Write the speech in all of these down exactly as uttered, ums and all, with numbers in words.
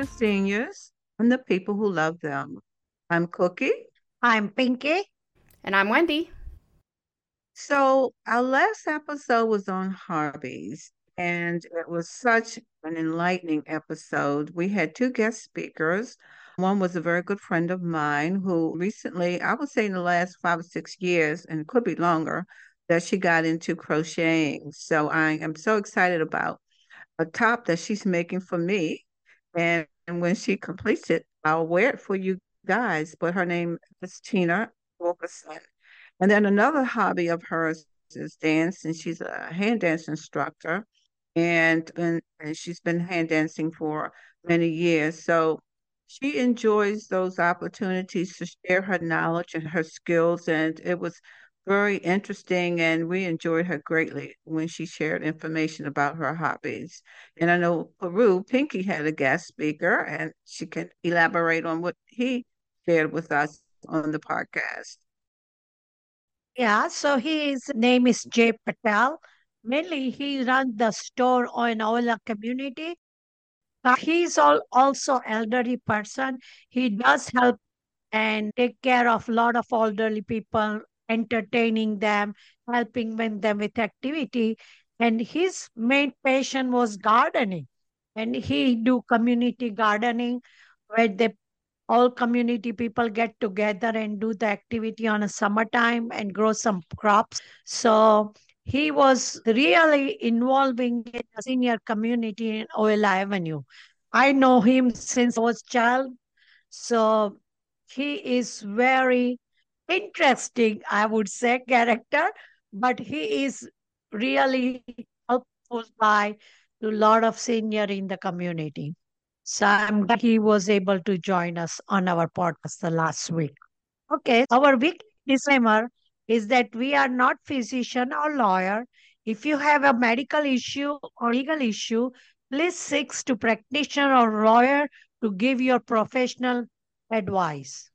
to seniors and the people who love them. I'm Cookie. I'm Pinky. And I'm Wendy. So our last episode was on hobbies, and it was such an enlightening episode. We had two guest speakers. One was a very good friend of mine who recently, I would say in the last five or six years, and it could be longer, that she got into crocheting. So I am so excited about a top that she's making for me. And, and when she completes it, I'll wear it for you guys. But her name is Tina Wilkerson. And then another hobby of hers is dance, and she's a hand dance instructor. And, and, and she's been hand dancing for many years. So she enjoys those opportunities to share her knowledge and her skills. And it was very interesting, and we enjoyed her greatly when she shared information about her hobbies. And I know Peru, Pinky had a guest speaker, and she can elaborate on what he shared with us on the podcast. Yeah, so his name is Jay Patel. Mainly, he runs the store in Oila community. He's all, also elderly person. He does help and take care of a lot of elderly people, entertaining them, helping them with activity. And his main passion was gardening. And he do community gardening where they all community people get together and do the activity on a summertime and grow some crops. So he was really involving in the senior community in Ola Avenue. I know him since I was a child. So he is very interesting, I would say, character, but he is really helpful by a lot of senior in the community. So I'm glad he was able to join us on our podcast the last week. Okay, our weekly disclaimer is that we are not physician or lawyer. If you have a medical issue or legal issue, please seek to practitioner or lawyer to give your professional advice.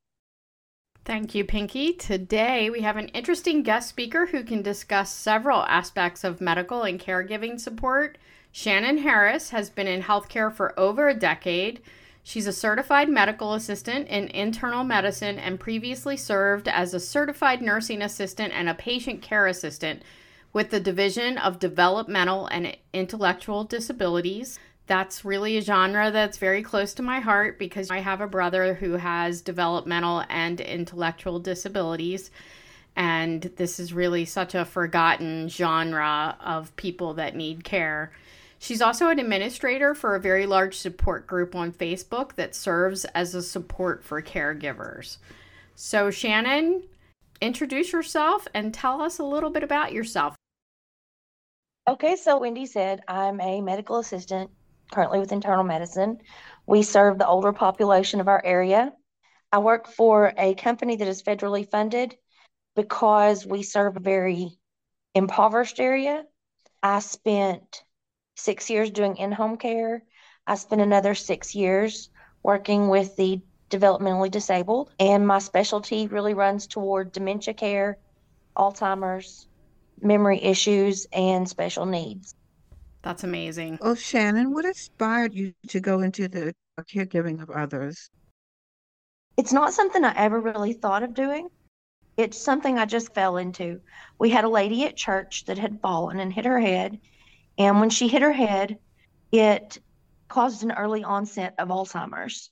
Thank you, Pinky. Today, we have an interesting guest speaker who can discuss several aspects of medical and caregiving support. Shannon Harris has been in healthcare for over a decade. She's a certified medical assistant in internal medicine and previously served as a certified nursing assistant and a patient care assistant with the Division of Developmental and Intellectual Disabilities. That's really a genre that's very close to my heart because I have a brother who has developmental and intellectual disabilities, and this is really such a forgotten genre of people that need care. She's also an administrator for a very large support group on Facebook that serves as a support for caregivers. So Shannon, introduce yourself and tell us a little bit about yourself. Okay, so Wendy said I'm a medical assistant currently with internal medicine. We serve the older population of our area. I work for a company that is federally funded because we serve a very impoverished area. I spent six years doing in-home care. I spent another six years working with the developmentally disabled, and my specialty really runs toward dementia care, Alzheimer's, memory issues, and special needs. That's amazing. Oh, Shannon, what inspired you to go into the caregiving of others? It's not something I ever really thought of doing. It's something I just fell into. We had a lady at church that had fallen and hit her head. And when she hit her head, it caused an early onset of Alzheimer's.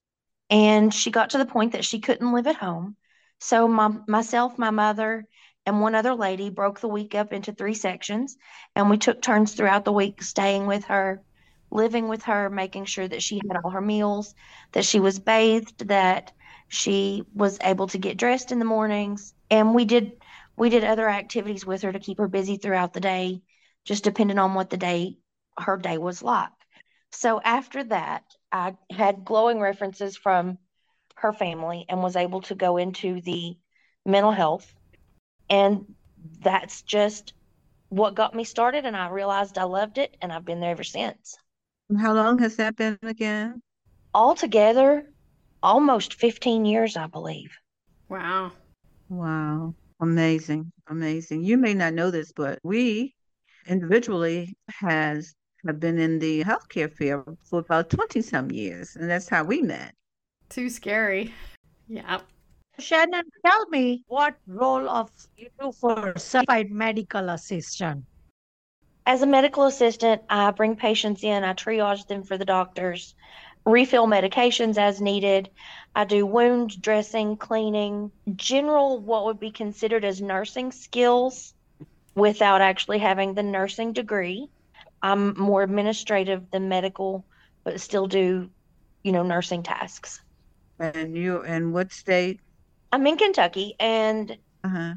And she got to the point that she couldn't live at home. So my, myself, my mother, and one other lady broke the week up into three sections, and we took turns throughout the week staying with her, living with her, making sure that she had all her meals, that she was bathed, that she was able to get dressed in the mornings. And we did we did other activities with her to keep her busy throughout the day, just depending on what the day, her day was like. So after that, I had glowing references from her family and was able to go into the mental health. And that's just what got me started, and I realized I loved it, and I've been there ever since. And how long has that been again? Altogether, almost fifteen years, I believe. Wow. Wow. Amazing. Amazing. You may not know this, but we individually has I've been in the healthcare field for about twenty some years, and that's how we met. Too scary. Yeah. Shannon, tell me what role of you do for Certified Medical Assistant. As a medical assistant, I bring patients in, I triage them for the doctors, refill medications as needed. I do wound dressing, cleaning, general what would be considered as nursing skills without actually having the nursing degree. I'm more administrative than medical, but still do, you know, nursing tasks. And you, and what state? I'm in Kentucky, and uh-huh.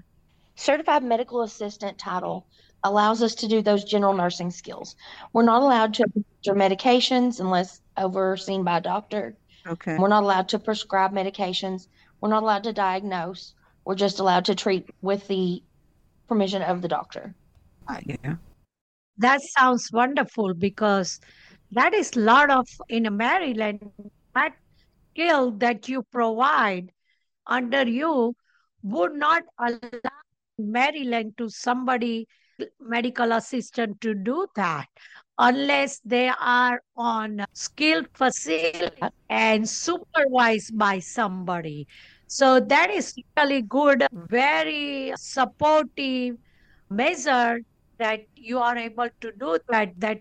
Certified Medical Assistant title allows us to do those general nursing skills. We're not allowed to administer medications unless overseen by a doctor. Okay. We're not allowed to prescribe medications. We're not allowed to diagnose. We're just allowed to treat with the permission of the doctor. Yeah. That sounds wonderful, because that is a lot of, in Maryland, that skill that you provide under you would not allow Maryland to somebody medical assistant to do that unless they are on skilled facility and supervised by somebody. So that is really good, very supportive measure that you are able to do that, that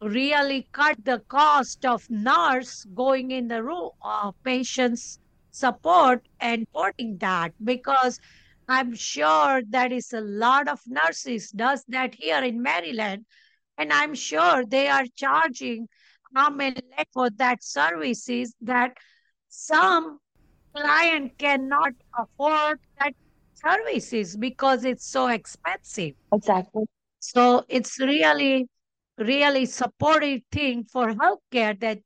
really cut the cost of nurse going in the room, uh, patient's support and supporting that, because I'm sure that is a lot of nurses does that here in Maryland, and I'm sure they are charging um, for that services that some client cannot afford that services because it's so expensive. Exactly. So it's really, really supportive thing for healthcare that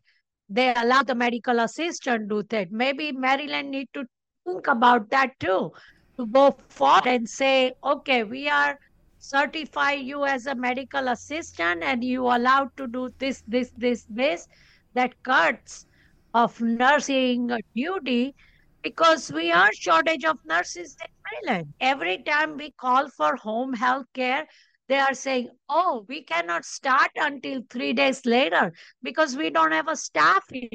they allow the medical assistant to do that. Maybe Maryland need to think about that too, to go forward and say, okay, we are certify you as a medical assistant and you allowed to do this, this, this, this, that cuts of nursing duty, because we are shortage of nurses in Maryland. Every time we call for home health care, they are saying, oh, we cannot start until three days later because we don't have a staffing.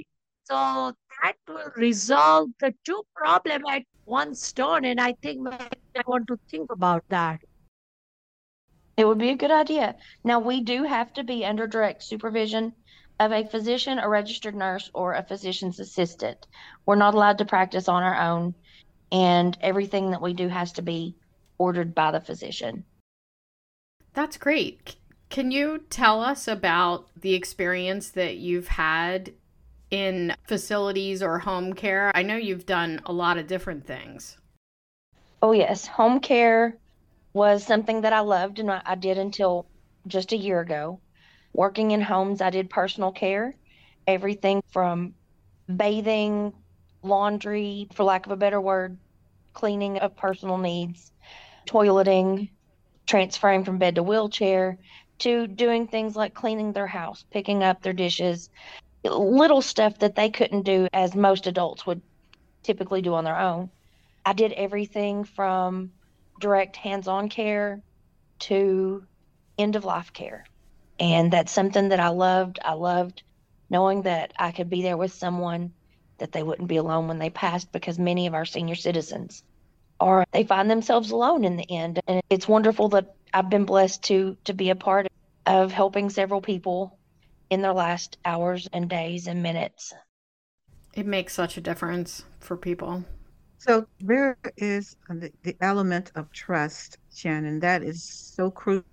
So that will resolve the two problems at one stone, and I think I want to think about that. It would be a good idea. Now, we do have to be under direct supervision of a physician, a registered nurse, or a physician's assistant. We're not allowed to practice on our own, and everything that we do has to be ordered by the physician. That's great. Can you tell us about the experience that you've had in facilities or home care? I know you've done a lot of different things. Oh, yes. Home care was something that I loved, and I did until just a year ago. Working in homes, I did personal care, everything from bathing, laundry, for lack of a better word, cleaning of personal needs, toileting, transferring from bed to wheelchair, to doing things like cleaning their house, picking up their dishes, little stuff that they couldn't do as most adults would typically do on their own. I did everything from direct hands-on care to end-of-life care. And that's something that I loved. I loved knowing that I could be there with someone, that they wouldn't be alone when they passed, because many of our senior citizens are, they find themselves alone in the end. And it's wonderful that I've been blessed to to be a part of helping several people in their last hours and days and minutes. It makes such a difference for people. So there is the, the element of trust, Shannon, that is so crucial,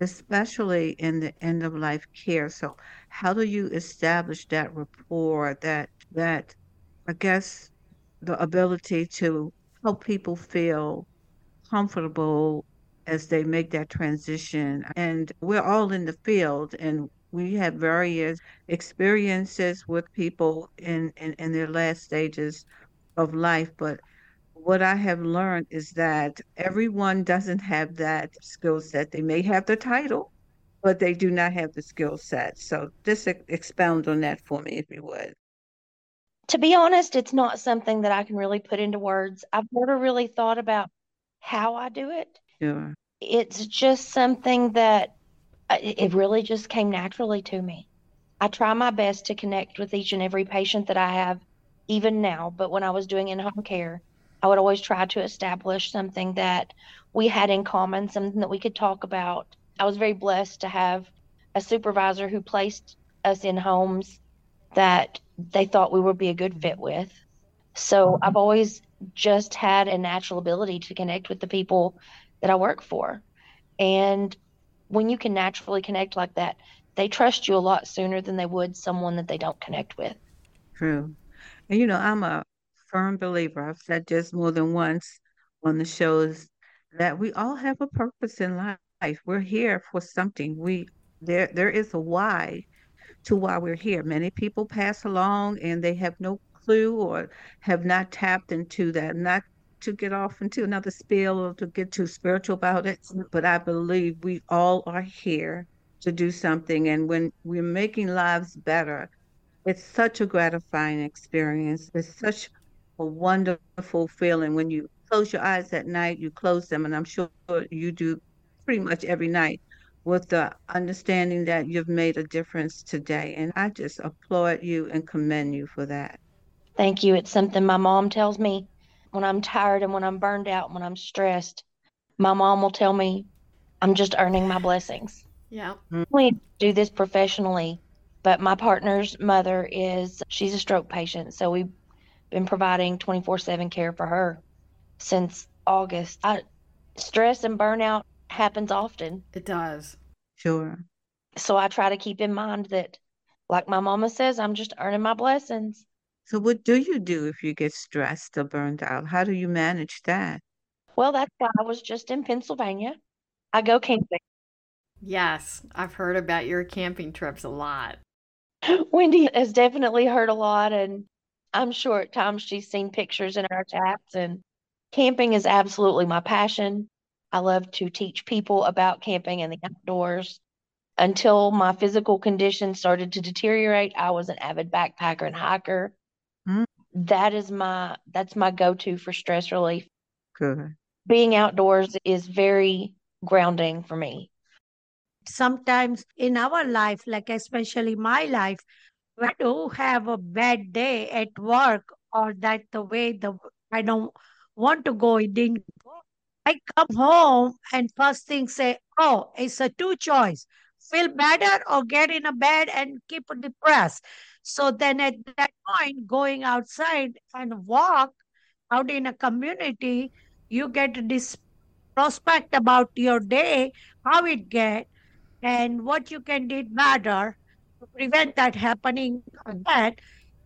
especially in the end-of-life care. So how do you establish that rapport, that, that I guess, the ability to help people feel comfortable as they make that transition? And we're all in the field, and we have various experiences with people in, in, in their last stages of life. But what I have learned is that everyone doesn't have that skill set. They may have the title, but they do not have the skill set. So just expound on that for me, if you would. To be honest, it's not something that I can really put into words. I've never really thought about how I do it. Sure. It's just something that it really just came naturally to me. I try my best to connect with each and every patient that I have, even now. But when I was doing in-home care, I would always try to establish something that we had in common, something that we could talk about. I was very blessed to have a supervisor who placed us in homes that they thought we would be a good fit with. So I've always just had a natural ability to connect with the people that I work for. And when you can naturally connect like that, they trust you a lot sooner than they would someone that they don't connect with. True. And, you know, I'm a firm believer, I've said this more than once on the shows, that we all have a purpose in life. We're here for something. We there there is a why to why we're here. Many people pass along and they have no clue or have not tapped into that, not to get off into another spiel or to get too spiritual about it. But I believe we all are here to do something. And when we're making lives better, it's such a gratifying experience. It's such a wonderful feeling. When you close your eyes at night, you close them, and I'm sure you do pretty much every night, with the understanding that you've made a difference today. And I just applaud you and commend you for that. Thank you. It's something my mom tells me when I'm tired and when I'm burned out and when I'm stressed. My mom will tell me, I'm just earning my blessings. Yeah. We do this professionally, but my partner's mother is, she's a stroke patient. So we've been providing twenty-four seven care for her since August. I, stress and burnout happens often. It does. Sure. So I try to keep in mind that, like my mama says, I'm just earning my blessings. So what do you do if you get stressed or burned out? How do you manage that? Well, that's why I was just in Pennsylvania. I go camping. Yes, I've heard about your camping trips a lot. Wendy has definitely heard a lot, and I'm sure at times she's seen pictures in our chats, and camping is absolutely my passion. I love to teach people about camping and the outdoors. Until my physical condition started to deteriorate, I was an avid backpacker and hiker. Mm. That is my, that's my go-to for stress relief. Good. Being outdoors is very grounding for me. Sometimes in our life, like especially my life, when you have a bad day at work or that the way the I don't want to go, it didn't go. I come home and first thing say, oh, it's a two choice. Feel better or get in a bed and keep depressed. So then at that point, going outside and walk out in a community, you get this prospect about your day, how it get, and what you can do better to prevent that happening again.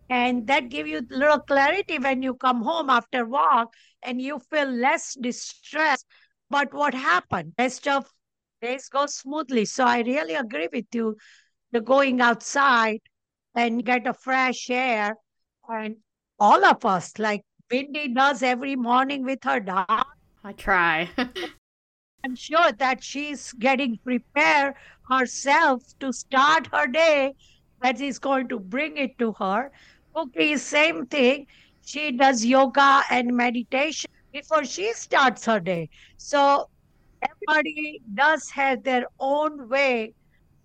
And that give you a little clarity when you come home after walk and you feel less distressed. But what happened? Rest of days go smoothly. So I really agree with you. The going outside and get a fresh air. And all of us, like Wendy does every morning with her dog. I try. I'm sure that she's getting prepared herself to start her day that is going to bring it to her. Okay, same thing. She does yoga and meditation before she starts her day. So everybody does have their own way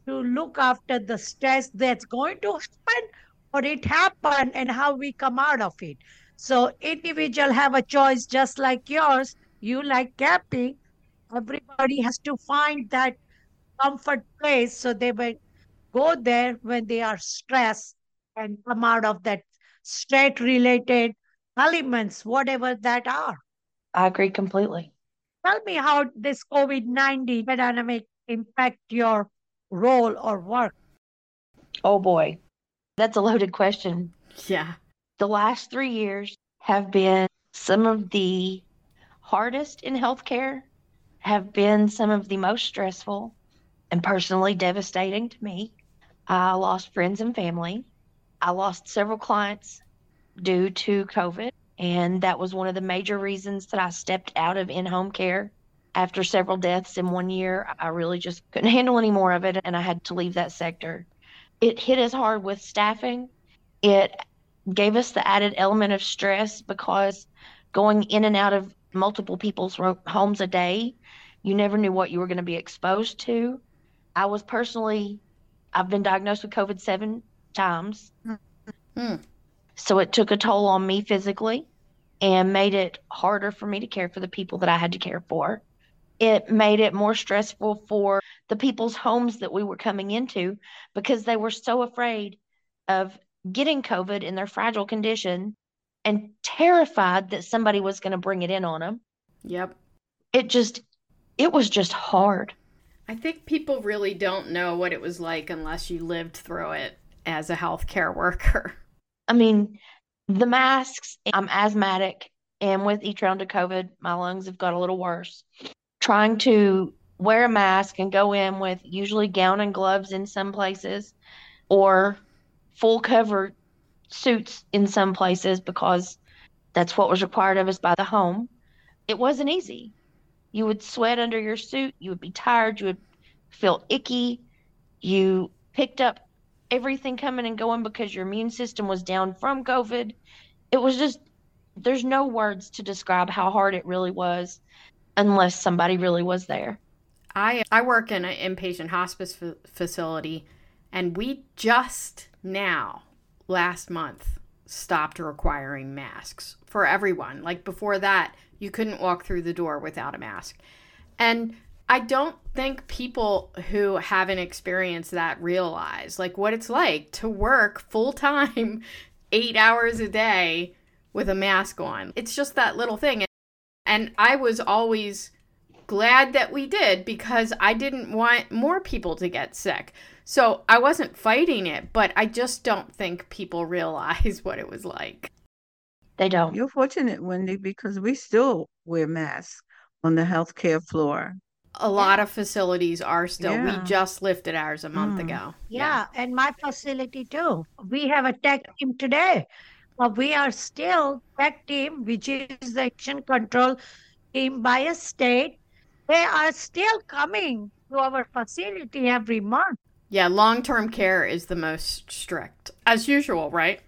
to look after the stress that's going to happen or it happened and how we come out of it. So individual have a choice just like yours. You like camping. Everybody has to find that comfort place so they will go there when they are stressed and come out of that stress-related elements, whatever that are. I agree completely. Tell me how this COVID nineteen pandemic impact your role or work. Oh boy, that's a loaded question. Yeah. The last three years have been some of the hardest in healthcare, have been some of the most stressful and personally devastating to me. I lost friends and family. I lost several clients due to COVID, and that was one of the major reasons that I stepped out of in-home care. After several deaths in one year, I really just couldn't handle any more of it, and I had to leave that sector. It hit us hard with staffing. It gave us the added element of stress because going in and out of multiple people's homes a day, you never knew what you were going to be exposed to. I was personally, I've been diagnosed with COVID seven times. Mm-hmm. So it took a toll on me physically and made it harder for me to care for the people that I had to care for. It made it more stressful for the people's homes that we were coming into because they were so afraid of getting COVID in their fragile condition and terrified that somebody was going to bring it in on them. Yep. It just, it was just hard. I think people really don't know what it was like unless you lived through it as a healthcare worker. I mean, the masks, I'm asthmatic, and with each round of COVID, my lungs have got a little worse. Trying to wear a mask and go in with usually gown and gloves in some places or full cover suits in some places because that's what was required of us by the home. It wasn't easy. You would sweat under your suit. You would be tired. You would feel icky. You picked up everything coming and going because your immune system was down from COVID. It was just, there's no words to describe how hard it really was unless somebody really was there. I I work in an inpatient hospice f- facility, and we just now, last month, stopped requiring masks for everyone. Like before that, you couldn't walk through the door without a mask. And I don't think people who haven't experienced that realize like what it's like to work full time, eight hours a day with a mask on. It's just that little thing. And I was always glad that we did because I didn't want more people to get sick. So I wasn't fighting it, but I just don't think people realize what it was like. They don't. You're fortunate, Wendy, because we still wear masks on the healthcare floor. A lot of facilities are still. Yeah. We just lifted ours a month mm. ago. Yeah, yeah, and my facility too. We have a tech team today. But we are still tech team, which is the action control team by a state. They are still coming to our facility every month. Yeah, long-term care is the most strict, as usual, right?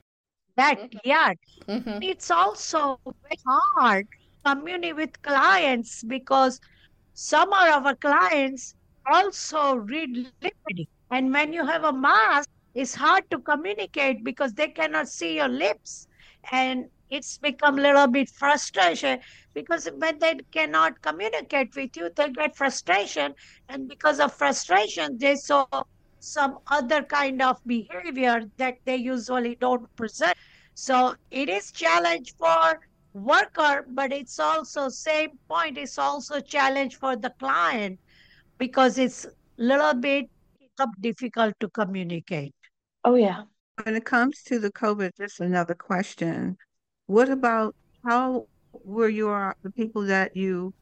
That, mm-hmm. yeah. Mm-hmm. It's also very hard communing with clients because some of our clients also read lips. And when you have a mask, it's hard to communicate because they cannot see your lips. And it's become a little bit frustration because when they cannot communicate with you, they get frustration. And because of frustration, they saw some other kind of behavior that they usually don't present. So it is challenge for worker, but it's also same point. It's also a challenge for the client because it's a little bit difficult to communicate. Oh, yeah. When it comes to the COVID, just another question. What about how were your the people that you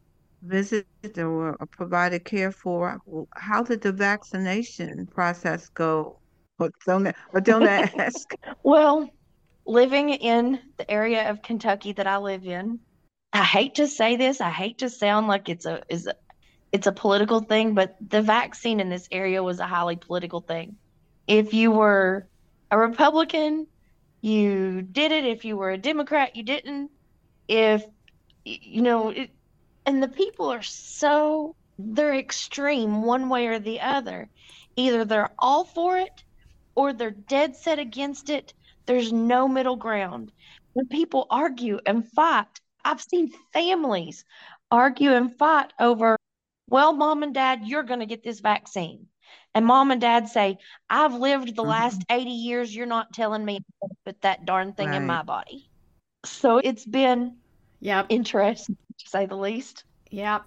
visited or provided care for? How did the vaccination process go? Or don't, or don't ask. Well, living in the area of Kentucky that I live in, I hate to say this. I hate to sound like it's a is a, it's a political thing, but the vaccine in this area was a highly political thing. If you were a Republican, you did it. If you were a Democrat, you didn't. If you know, it, and the people are so they're extreme one way or the other. Either they're all for it, or they're dead set against it. There's no middle ground. When people argue and fight, I've seen families argue and fight over, well, mom and dad, you're going to get this vaccine. And mom and dad say, I've lived the mm-hmm. last eighty years. You're not telling me to put that darn thing right in my body. So it's been yep. interesting, to say the least. Yep.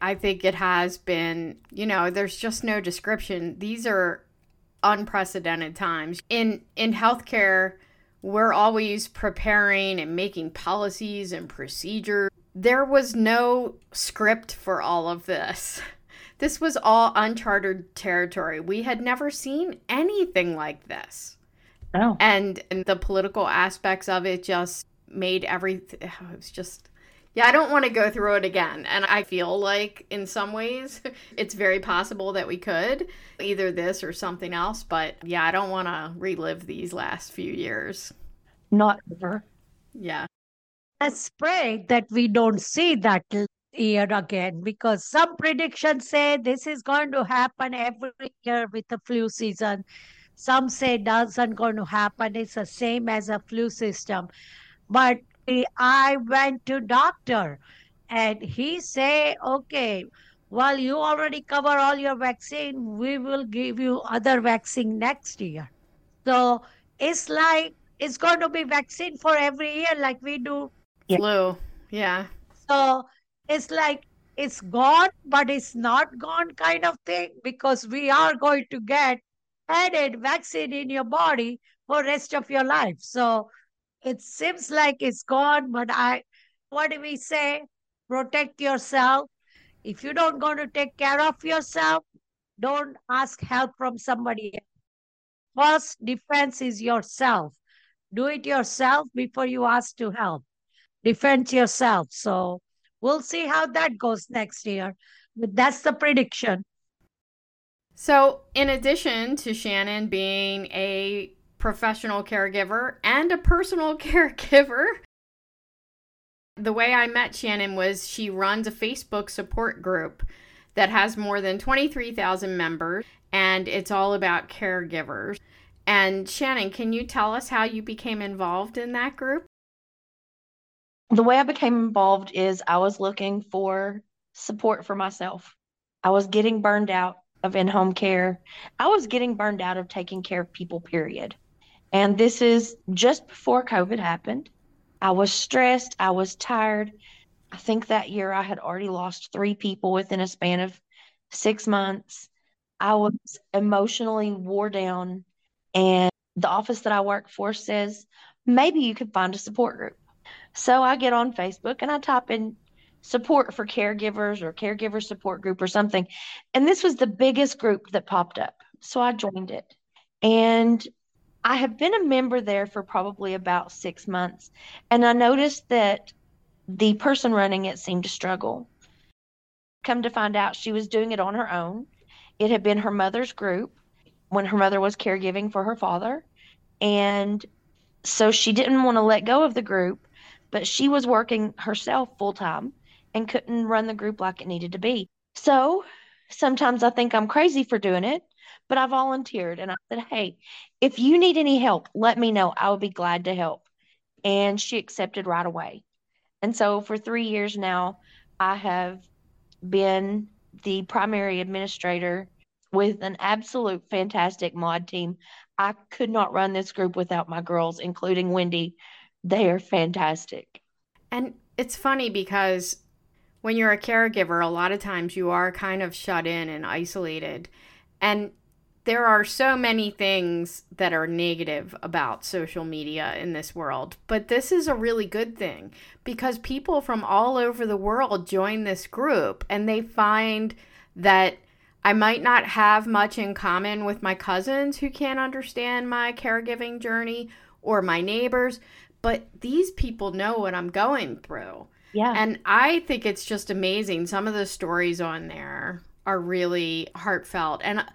I think it has been, you know, there's just no description. These are unprecedented times. In in healthcare, we're always preparing and making policies and procedures. There was no script for all of this. This was all uncharted territory. We had never seen anything like this. Oh. And, and the political aspects of it just made everything, it was just, yeah, I don't want to go through it again. And I feel like in some ways it's very possible that we could, either this or something else. But yeah, I don't want to relive these last few years. Not ever. Yeah. Let's pray that we don't see that year again, because some predictions say this is going to happen every year with the flu season. Some say doesn't going to happen. It's the same as a flu system. But I went to doctor and he say, okay, well, you already cover all your vaccine. We will give you other vaccine next year. So it's like it's going to be vaccine for every year like we do. Flu, yeah. So it's like it's gone, but it's not gone kind of thing, because we are going to get added vaccine in your body for rest of your life. So it seems like it's gone, but I, what do we say? Protect yourself. If you don't going to take care of yourself, don't ask help from somebody else. First defense is yourself. Do it yourself before you ask to help. Defend yourself. So we'll see how that goes next year. But that's the prediction. So in addition to Shannon being a professional caregiver and a personal caregiver, the way I met Shannon was she runs a Facebook support group that has more than twenty-three thousand members, and it's all about caregivers. And Shannon, can you tell us how you became involved in that group? The way I became involved is I was looking for support for myself. I was getting burned out of in-home care. I was getting burned out of taking care of people, period. And this is just before COVID happened. I was stressed. I was tired. I think that year I had already lost three people within a span of six months. I was emotionally wore down. And the office that I work for says, maybe you could find a support group. So I get on Facebook and I type in support for caregivers or caregiver support group or something. And this was the biggest group that popped up. So I joined it. And I have been a member there for probably about six months. And I noticed that the person running it seemed to struggle. Come to find out, she was doing it on her own. It had been her mother's group when her mother was caregiving for her father. And so she didn't want to let go of the group, but she was working herself full time and couldn't run the group like it needed to be. So sometimes I think I'm crazy for doing it, but I volunteered and I said, hey, if you need any help, let me know. I would be glad to help. And she accepted right away. And so for three years now, I have been the primary administrator with an absolute fantastic mod team. I could not run this group without my girls, including Wendy. They are fantastic. And it's funny because when you're a caregiver, a lot of times you are kind of shut in and isolated. And there are so many things that are negative about social media in this world. But this is a really good thing because people from all over the world join this group and they find that I might not have much in common with my cousins who can't understand my caregiving journey or my neighbors, but these people know what I'm going through. Yeah. And I think it's just amazing. Some of the stories on there are really heartfelt. And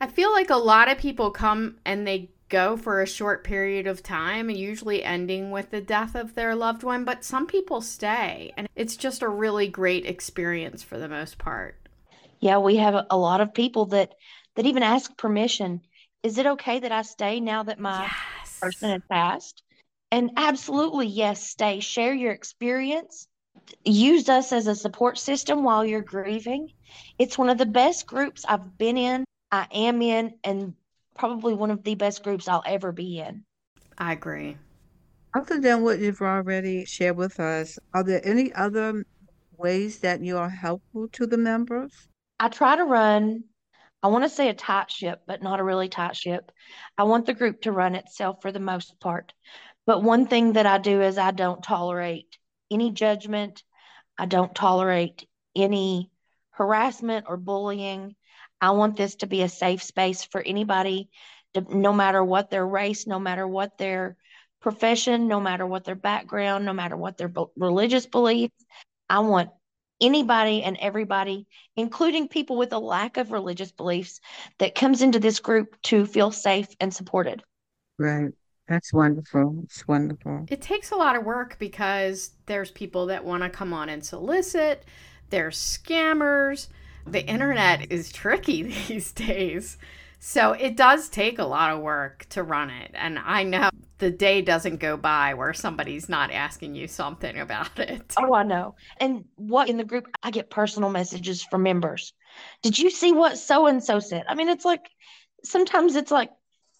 I feel like a lot of people come and they go for a short period of time, usually ending with the death of their loved one. But some people stay. And it's just a really great experience for the most part. Yeah, we have a lot of people that, that even ask permission. Is it okay that I stay now that my yes. person has passed? And absolutely, yes, stay. Share your experience. Use us as a support system while you're grieving. It's one of the best groups I've been in, I am in, and probably one of the best groups I'll ever be in. I agree. Other than what you've already shared with us, are there any other ways that you are helpful to the members? I try to run, I want to say a tight ship, but not a really tight ship. I want the group to run itself for the most part. But one thing that I do is I don't tolerate any judgment. I don't tolerate any harassment or bullying. I want this to be a safe space for anybody, to, no matter what their race, no matter what their profession, no matter what their background, no matter what their be- religious beliefs. I want anybody and everybody, including people with a lack of religious beliefs, that comes into this group to feel safe and supported. Right. That's wonderful. It's wonderful. It takes a lot of work because there's people that want to come on and solicit. They're scammers. The internet is tricky these days. So it does take a lot of work to run it. And I know the day doesn't go by where somebody's not asking you something about it. Oh, I know. And what in the group, I get personal messages from members. Did you see what so-and-so said? I mean, it's like, sometimes it's like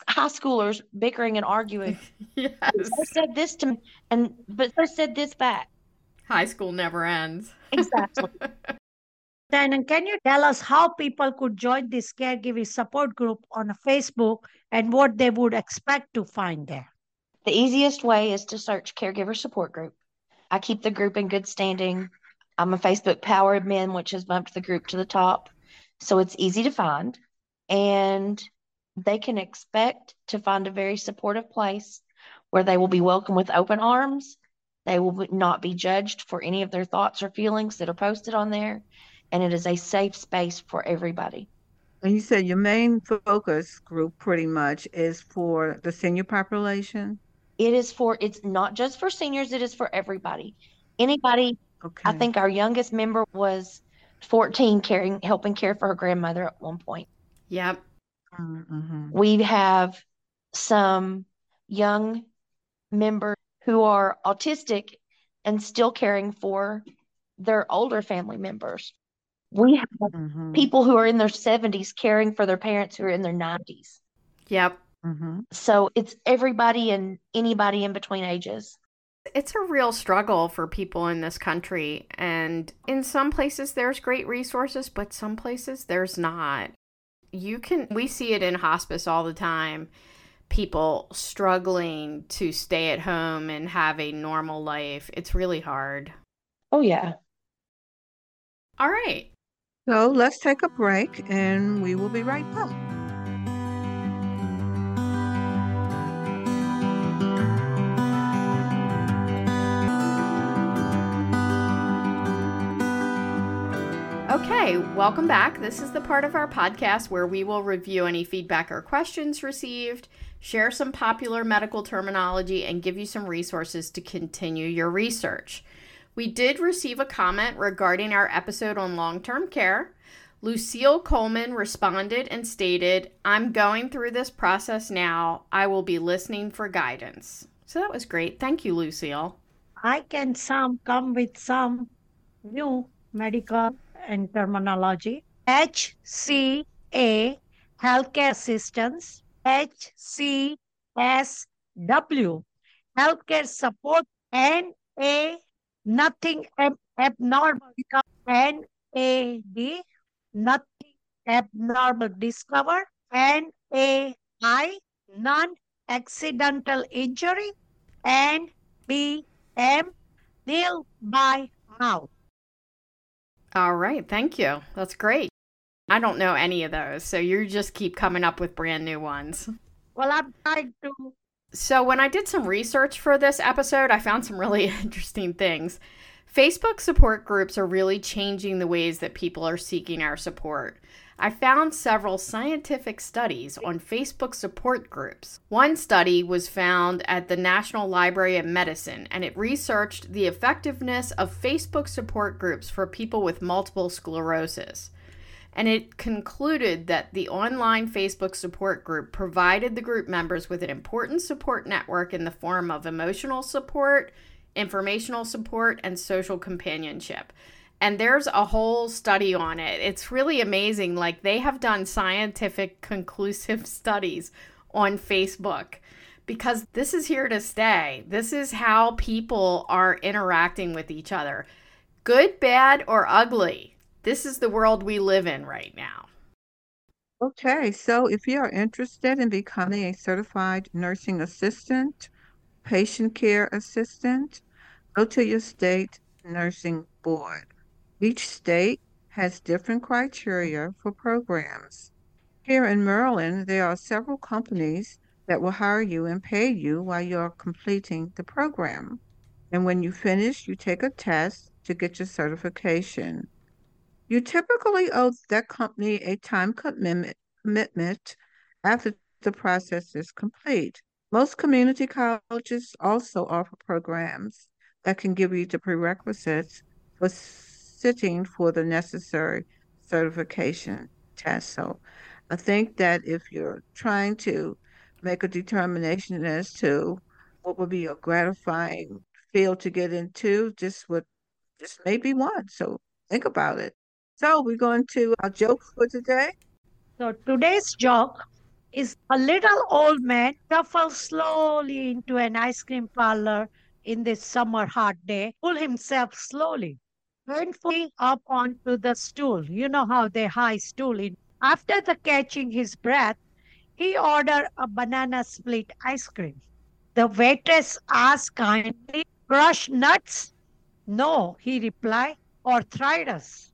high schoolers bickering and arguing. Yes. I said this to me, and, but I said this back. High school never ends. Exactly. Shannon, can you tell us how people could join this caregiving support group on Facebook and what they would expect to find there? The easiest way is to search caregiver support group. I keep the group in good standing. I'm a Facebook power admin, which has bumped the group to the top. So it's easy to find. And they can expect to find a very supportive place where they will be welcomed with open arms. They will not be judged for any of their thoughts or feelings that are posted on there. And it is a safe space for everybody. And you said your main focus group pretty much is for the senior population? It is for, it's not just for seniors, it is for everybody. Anybody, okay. I think our youngest member was fourteen, caring, helping care for her grandmother at one point. Yep. Mm-hmm. We have some young members who are autistic and still caring for their older family members. We have mm-hmm. people who are in their seventies caring for their parents who are in their nineties. Yep. Mm-hmm. So it's everybody and anybody in between ages. It's a real struggle for people in this country. And in some places there's great resources, but some places there's not. You can, we see it in hospice all the time. People struggling to stay at home and have a normal life. It's really hard. Oh, yeah. All right. So let's take a break and we will be right back. Okay, welcome back. This is the part of our podcast where we will review any feedback or questions received, share some popular medical terminology, and give you some resources to continue your research. We did receive a comment regarding our episode on long-term care. Lucille Coleman responded and stated, "I'm going through this process now. I will be listening for guidance." So that was great. Thank you, Lucille. I can some come with some new medical and terminology. H C A, healthcare assistance. H C S W, healthcare support. N A, nothing abnormal, N A D, nothing abnormal discovered, N A I, non-accidental injury, N B M, nil by mouth. All right, thank you. That's great. I don't know any of those, so you just keep coming up with brand new ones. Well, I'm trying to. So when I did some research for this episode, I found some really interesting things. Facebook support groups are really changing the ways that people are seeking our support. I found several scientific studies on Facebook support groups. One study was found at the National Library of Medicine, and it researched the effectiveness of Facebook support groups for people with multiple sclerosis. And it concluded that the online Facebook support group provided the group members with an important support network in the form of emotional support, informational support, and social companionship. And there's a whole study on it. It's really amazing. Like, they have done scientific conclusive studies on Facebook because this is here to stay. This is how people are interacting with each other. Good, bad, or ugly. This is the world we live in right now. Okay, so if you are interested in becoming a certified nursing assistant, patient care assistant, go to your state nursing board. Each state has different criteria for programs. Here in Maryland, there are several companies that will hire you and pay you while you are completing the program. And when you finish, you take a test to get your certification. You typically owe that company a time commitment after the process is complete. Most community colleges also offer programs that can give you the prerequisites for sitting for the necessary certification test. So I think that if you're trying to make a determination as to what would be a gratifying field to get into, just would just maybe one. So think about it. So we're going to our joke for today. So today's joke is a little old man shuffles slowly into an ice cream parlor in this summer hot day, pull himself slowly, painfully up onto the stool. You know how they high stool in. After the catching his breath, he ordered a banana split ice cream. The waitress asked kindly, crushed nuts? No, he replied, arthritis.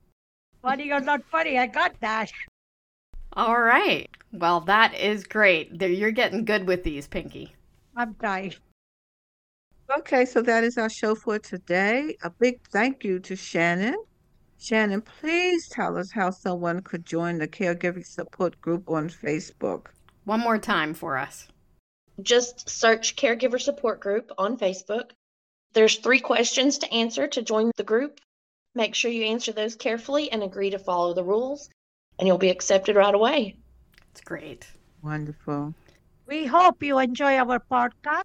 Funny or not funny, I got that. All right. Well, that is great. You're getting good with these, Pinky. I'm tired. Okay, so that is our show for today. A big thank you to Shannon. Shannon, please tell us how someone could join the Caregiving Support Group on Facebook. One more time for us. Just search Caregiver Support Group on Facebook. There's three questions to answer to join the group. Make sure you answer those carefully and agree to follow the rules, and you'll be accepted right away. That's great. Wonderful. We hope you enjoy our podcast.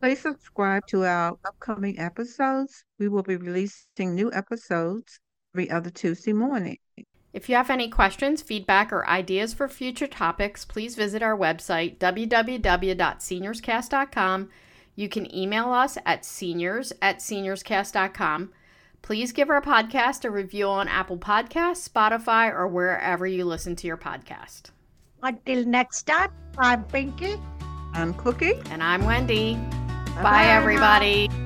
Please subscribe to our upcoming episodes. We will be releasing new episodes every other Tuesday morning. If you have any questions, feedback, or ideas for future topics, please visit our website, w w w dot seniors cast dot com. You can email us at seniors at seniors cast dot com. Please give our podcast a review on Apple Podcasts, Spotify, or wherever you listen to your podcast. Until next time, I'm Pinky. I'm Cookie. And I'm Wendy. Bye, Bye everybody.